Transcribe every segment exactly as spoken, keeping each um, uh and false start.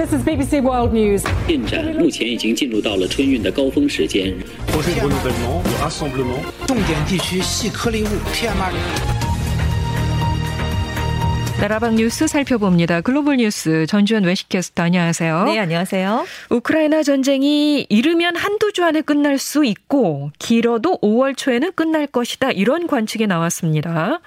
This is B B C World News. 나라방 뉴스 살펴봅니다. 글로벌 뉴스 전주현 외신캐스터 안녕하세요. 네, 안녕하세요. 우크라이나 전쟁이 이르면 한두 주 안에 끝날 수 있고 길어도 오월 초에는 끝날 것이다. 이런 관측이 나왔습니다.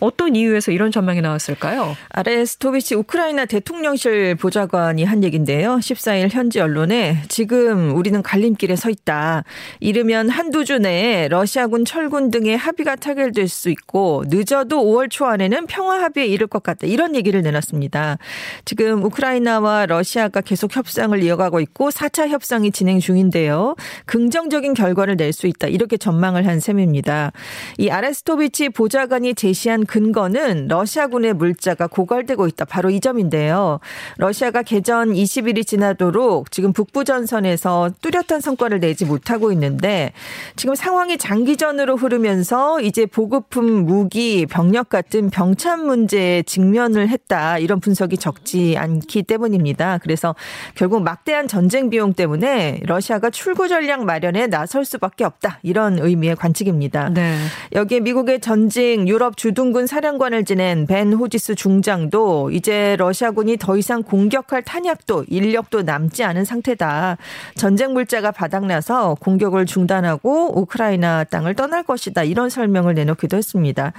어떤 이유에서 이런 전망이 나왔을까요? 아레스토비치 우크라이나 대통령실 보좌관이 한 얘기인데요. 십사 일 현지 언론에 지금 우리는 갈림길에 서 있다. 이르면 한두 주 내에 러시아군 철군 등의 합의가 타결될 수 있고 늦어도 오월 초 안에는 평화 합의에 이를 것 같다. 이런 얘기를 내놨습니다. 지금 우크라이나와 러시아가 계속 협상을 이어가고 있고 사 차 협상이 진행 중인데요. 긍정적인 결과를 낼 수 있다. 이렇게 전망을 한 셈입니다. 이 아레스토비치 보좌관이 제시한 근거는 러시아군의 물자가 고갈되고 있다. 바로 이 점인데요. 러시아가 개전 이십 일이 지나도록 지금 북부전선에서 뚜렷한 성과를 내지 못하고 있는데 지금 상황이 장기전으로 흐르면서 이제 보급품, 무기, 병력 같은 병참 문제에 직면을 했다. 이런 분석이 적지 않기 때문입니다. 그래서 결국 막대한 전쟁 비용 때문에 러시아가 출구 전략 마련에 나설 수밖에 없다. 이런 의미의 관측입니다. 네. 여기에 미국의 전쟁, 유럽 주둔 군 사령관을 지낸 벤 호지스 중장도 이제 러시아군이 더 이상 공격할 탄약도 인력도 남지 않은 상태다. 전쟁 물자가 바닥나서 공격을 중단하고 우크라이나 땅을 떠날 것이다. 이런 설명을 내놓기도 했습니다.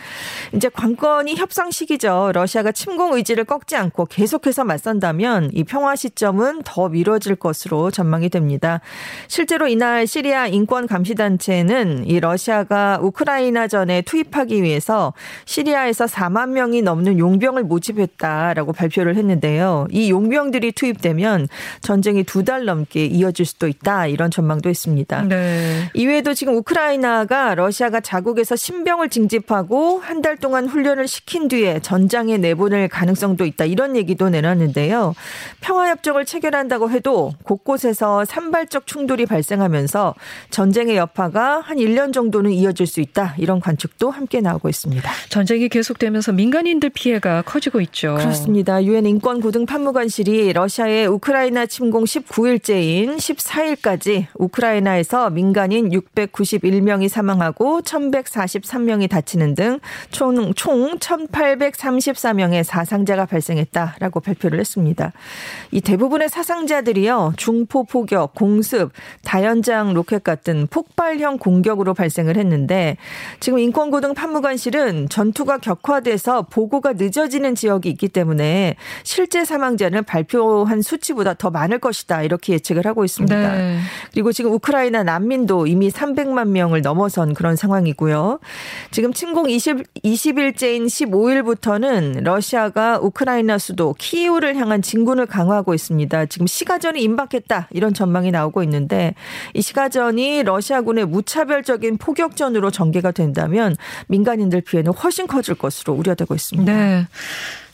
이제 관건이 협상 시기죠. 러시아가 침공 의지를 꺾지 않고 계속해서 맞선다면 이 평화 시점은 더 미뤄질 것으로 전망이 됩니다. 실제로 이날 시리아 인권감시단체는 이 러시아가 우크라이나전에 투입하기 위해서 시리 시리아에서 사만 명이 넘는 용병을 모집했다라고 발표를 했는데요. 이 용병들이 투입되면 전쟁이 두 달 넘게 이어질 수도 있다. 이런 전망도 있습니다. 네. 이외에도 지금 우크라이나가 러시아가 자국에서 신병을 징집하고 한 달 동안 훈련을 시킨 뒤에 전장에 내보낼 가능성도 있다. 이런 얘기도 내놨는데요. 평화협정을 체결한다고 해도 곳곳에서 산발적 충돌이 발생하면서 전쟁의 여파가 한 일 년 정도는 이어질 수 있다. 이런 관측도 함께 나오고 있습니다. 전쟁 이 계속되면서 민간인들 피해가 커지고 있죠. 그렇습니다. 유엔 인권고등판무관실이 러시아의 우크라이나 침공 십구 일째인 십사 일까지 우크라이나에서 민간인 육백구십일 명이 사망하고 천백사십삼 명이 다치는 등 총 총 천팔백삼십사 명의 사상자가 발생했다라고 발표를 했습니다. 이 대부분의 사상자들이요 중포 포격, 공습, 다연장 로켓 같은 폭발형 공격으로 발생을 했는데 지금 인권고등판무관실은 전투 가 격화돼서 보고가 늦어지는 지역이 있기 때문에 실제 사망자는 발표한 수치보다 더 많을 것이다. 이렇게 예측을 하고 있습니다. 네. 그리고 지금 우크라이나 난민도 이미 삼백만 명을 넘어선 그런 상황이고요. 지금 침공 이십, 이십 일째인 십오 일부터는 러시아가 우크라이나 수도 키이우를 향한 진군을 강화하고 있습니다. 지금 시가전이 임박했다. 이런 전망이 나오고 있는데 이 시가전이 러시아군의 무차별적인 포격전으로 전개가 된다면 민간인들 피해는 훨씬 커질 것으로 우려되고 있습니다. 네.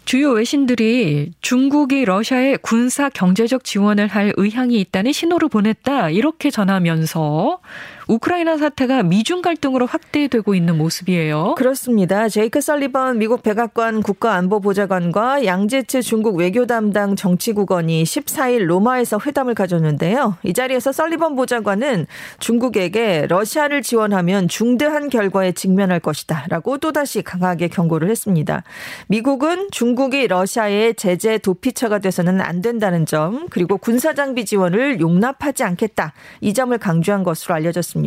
주요 외신들이 중국이 러시아에 군사 경제적 지원을 할 의향이 있다는 신호를 보냈다. 이렇게 전하면서 우크라이나 사태가 미중 갈등으로 확대되고 있는 모습이에요. 그렇습니다. 제이크 썰리번 미국 백악관 국가안보보좌관과 양제츠 중국 외교 담당 정치국원이 십사 일 로마에서 회담을 가졌는데요. 이 자리에서 썰리번 보좌관은 중국에게 러시아를 지원하면 중대한 결과에 직면할 것이다. 라고 또다시 강하게 경고를 했습니다. 미국은 중국이 러시아의 제재 도피처가 돼서는 안 된다는 점, 그리고 군사장비 지원을 용납하지 않겠다. 이 점을 강조한 것으로 알려졌습니다.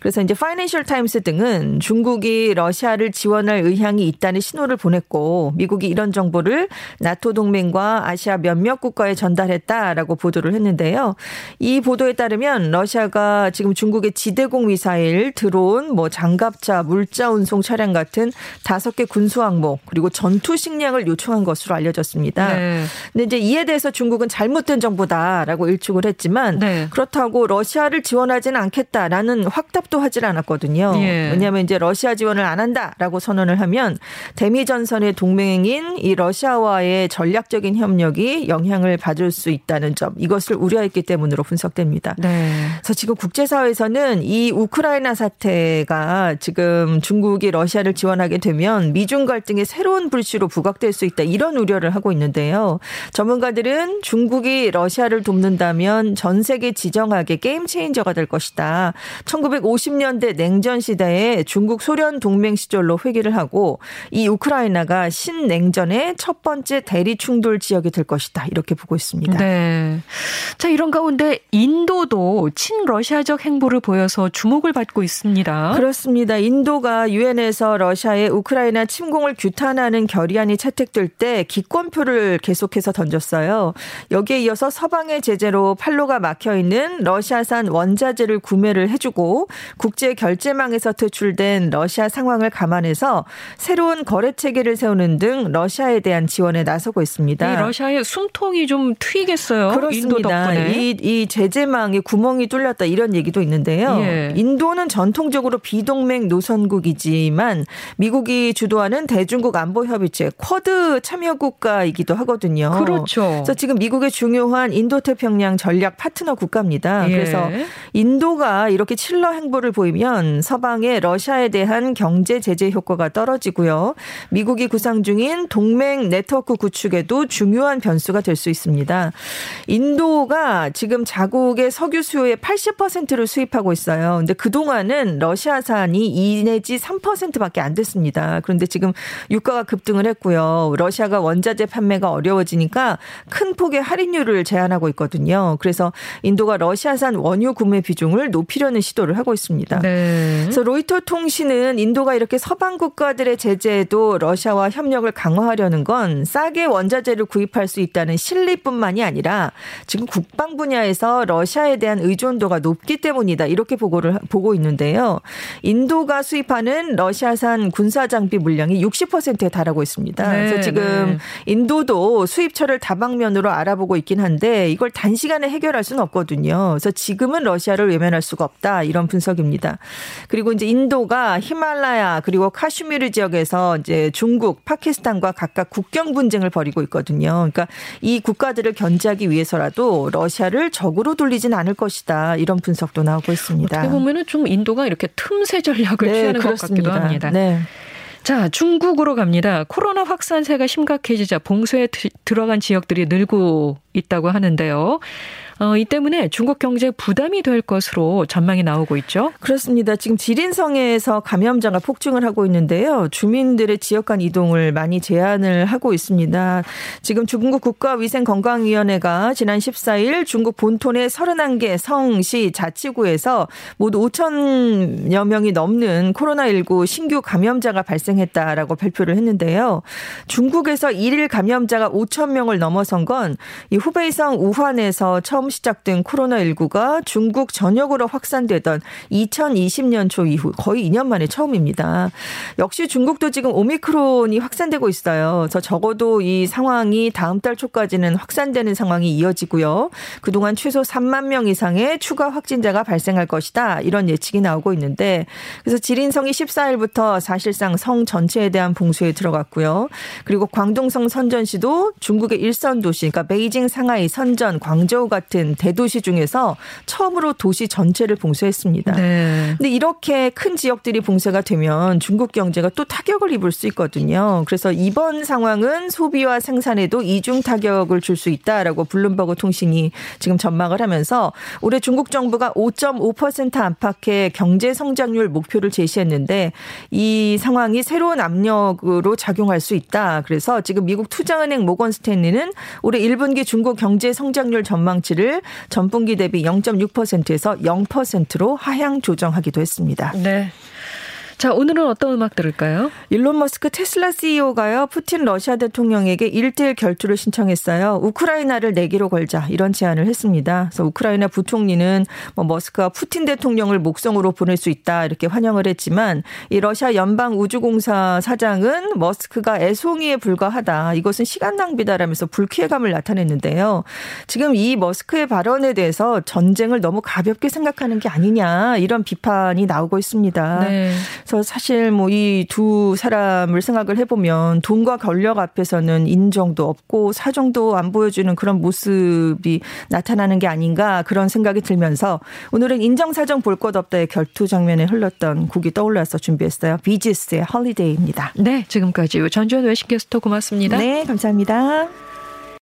그래서 이제 파이낸셜 타임스 등은 중국이 러시아를 지원할 의향이 있다는 신호를 보냈고 미국이 이런 정보를 나토 동맹과 아시아 몇몇 국가에 전달했다라고 보도를 했는데요. 이 보도에 따르면 러시아가 지금 중국의 지대공 미사일, 드론, 뭐 장갑차, 물자 운송 차량 같은 다섯 개 군수 항목 그리고 전투 식량을 요청한 것으로 알려졌습니다. 네. 근데 이제 이에 대해서 중국은 잘못된 정보다라고 일축을 했지만 네. 그렇다고 러시아를 지원하지는 않겠다. 라는 확답도 하질 않았거든요. 예. 왜냐하면 이제 러시아 지원을 안 한다라고 선언을 하면 대미전선의 동맹인 이 러시아와의 전략적인 협력이 영향을 받을 수 있다는 점, 이것을 우려했기 때문으로 분석됩니다. 네. 그래서 지금 국제사회에서는 이 우크라이나 사태가 지금 중국이 러시아를 지원하게 되면 미중 갈등의 새로운 불씨로 부각될 수 있다, 이런 우려를 하고 있는데요. 전문가들은 중국이 러시아를 돕는다면 전 세계 지정학의 게임 체인저가 될 것이다. 천구백오십 년대 냉전 시대에 중국 소련 동맹 시절로 회귀를 하고 이 우크라이나가 신냉전의 첫 번째 대리 충돌 지역이 될 것이다, 이렇게 보고 있습니다. 네. 자, 이런 가운데 인도도 친러시아적 행보를 보여서 주목을 받고 있습니다. 그렇습니다. 인도가 유엔에서 러시아의 우크라이나 침공을 규탄하는 결의안이 채택될 때 기권표를 계속해서 던졌어요. 여기에 이어서 서방의 제재로 판로가 막혀있는 러시아산 원자재를 구매를 해주고 국제 결제망에서 퇴출된 러시아 상황을 감안해서 새로운 거래 체계를 세우는 등 러시아에 대한 지원에 나서고 있습니다. 이 러시아의 숨통이 좀 트이겠어요. 그렇습니다. 인도 덕분에. 이, 이 제재망의 구멍이 뚫렸다, 이런 얘기도 있는데요. 예. 인도는 전통적으로 비동맹 노선국이지만 미국이 주도하는 대중국 안보협의체 쿼드 참여국가이기도 하거든요. 그렇죠. 그래서 지금 미국의 중요한 인도태평양 전략 파트너 국가입니다. 예. 그래서 인도가 이렇게 칠러 행보를 보이면 서방의 러시아에 대한 경제 제재 효과가 떨어지고요. 미국이 구상 중인 동맹 네트워크 구축에도 중요한 변수가 될 수 있습니다. 인도가 지금 자국의 석유 수요의 팔십 퍼센트를 수입하고 있어요. 근데 그동안은 러시아산이 이 내지 삼 퍼센트밖에 안 됐습니다. 그런데 지금 유가가 급등을 했고요. 러시아가 원자재 판매가 어려워지니까 큰 폭의 할인율을 제한하고 있거든요. 그래서 인도가 러시아산 원유 구매 비중을 높이려는 시도를 하고 있습니다. 네. 그래서 로이터 통신은 인도가 이렇게 서방 국가들의 제재에도 러시아와 협력을 강화하려는 건 싸게 원자재를 구입할 수 있다는 실리뿐만이 아니라 지금 국방 분야에서 러시아에 대한 의존도가 높기 때문이다, 이렇게 보고를 보고 있는데요. 인도가 수입하는 러시아산 군사 장비 물량이 육십 퍼센트에 달하고 있습니다. 네, 그래서 지금 네. 인도도 수입처를 다방면으로 알아보고 있긴 한데 이걸 단시간에 해결할 수는 없거든요. 그래서 지금은 러시아를 외면할 수가 없다, 이런 분석입니다. 그리고 이제 인도가 히말라야 그리고 카슈미르 지역에서 이제 중국, 파키스탄과 각각 국경 분쟁을 벌이고 있거든요. 그러니까 이 국가들을 견제하기 위해서라도 러시아를 적으로 돌리진 않을 것이다, 이런 분석도 나오고 있습니다. 어떻게 보면은 좀 인도가 이렇게 틈새 전략을 네, 취하는 그렇습니다. 것 같기도 합니다. 네. 자, 중국으로 갑니다. 코로나 확산세가 심각해지자 봉쇄에 들어간 지역들이 늘고 있다고 하는데요. 어, 이 때문에 중국 경제에 부담이 될 것으로 전망이 나오고 있죠. 그렇습니다. 지금 지린성에서 감염자가 폭증을 하고 있는데요. 주민들의 지역 간 이동을 많이 제한을 하고 있습니다. 지금 중국 국가위생건강위원회가 지난 십사 일 중국 본토 내 삼십일 개 성시 자치구에서 모두 오천여 명이 넘는 코로나십구 신규 감염자가 발생했다라고 발표를 했는데요. 중국에서 일 일 감염자가 오천 명을 넘어선 건 이 후베이성 우한에서 처음 시작된 코로나십구가 중국 전역으로 확산되던 이천이십 년 초 이후 거의 이 년 만에 처음입니다. 역시 중국도 지금 오미크론이 확산되고 있어요. 그래서 적어도 이 상황이 다음 달 초까지는 확산되는 상황이 이어지고요. 그동안 최소 삼만 명 이상의 추가 확진자가 발생할 것이다, 이런 예측이 나오고 있는데, 그래서 지린성이 십사 일부터 사실상 성 전체에 대한 봉쇄에 들어갔고요. 그리고 광둥성 선전시도 중국의 일선 도시, 그러니까 베이징, 상하이, 선전, 광저우 같은 대도시 중에서 처음으로 도시 전체를 봉쇄했습니다. 그런데 네. 이렇게 큰 지역들이 봉쇄가 되면 중국 경제가 또 타격을 입을 수 있거든요. 그래서 이번 상황은 소비와 생산에도 이중 타격을 줄 수 있다라고 블룸버그 통신이 지금 전망을 하면서 올해 중국 정부가 오 점 오 퍼센트 안팎의 경제 성장률 목표를 제시했는데 이 상황이 새로운 압력으로 작용할 수 있다. 그래서 지금 미국 투자은행 모건 스탠리는 올해 일 분기 중국 경제 성장률 전망치 를 전분기 대비 영 점 육 퍼센트에서 영 퍼센트로 하향 조정하기도 했습니다. 네. 자, 오늘은 어떤 음악 들을까요? 일론 머스크 테슬라 씨이오가요. 푸틴 러시아 대통령에게 일대일 결투를 신청했어요. 우크라이나를 내기로 걸자 이런 제안을 했습니다. 그래서 우크라이나 부총리는 뭐 머스크와 푸틴 대통령을 목성으로 보낼 수 있다 이렇게 환영을 했지만 이 러시아 연방우주공사 사장은 머스크가 애송이에 불과하다. 이것은 시간 낭비다라면서 불쾌감을 나타냈는데요. 지금 이 머스크의 발언에 대해서 전쟁을 너무 가볍게 생각하는 게 아니냐 이런 비판이 나오고 있습니다. 네. 그래서 사실 뭐 이 두 사람을 생각을 해보면 돈과 권력 앞에서는 인정도 없고 사정도 안 보여주는 그런 모습이 나타나는 게 아닌가 그런 생각이 들면서 오늘은 인정사정 볼 것 없다의 결투 장면에 흘렀던 곡이 떠올라서 준비했어요. 비지스의 홀리데이입니다. 네, 지금까지 전주현 외신 게스트 고맙습니다. 네, 감사합니다.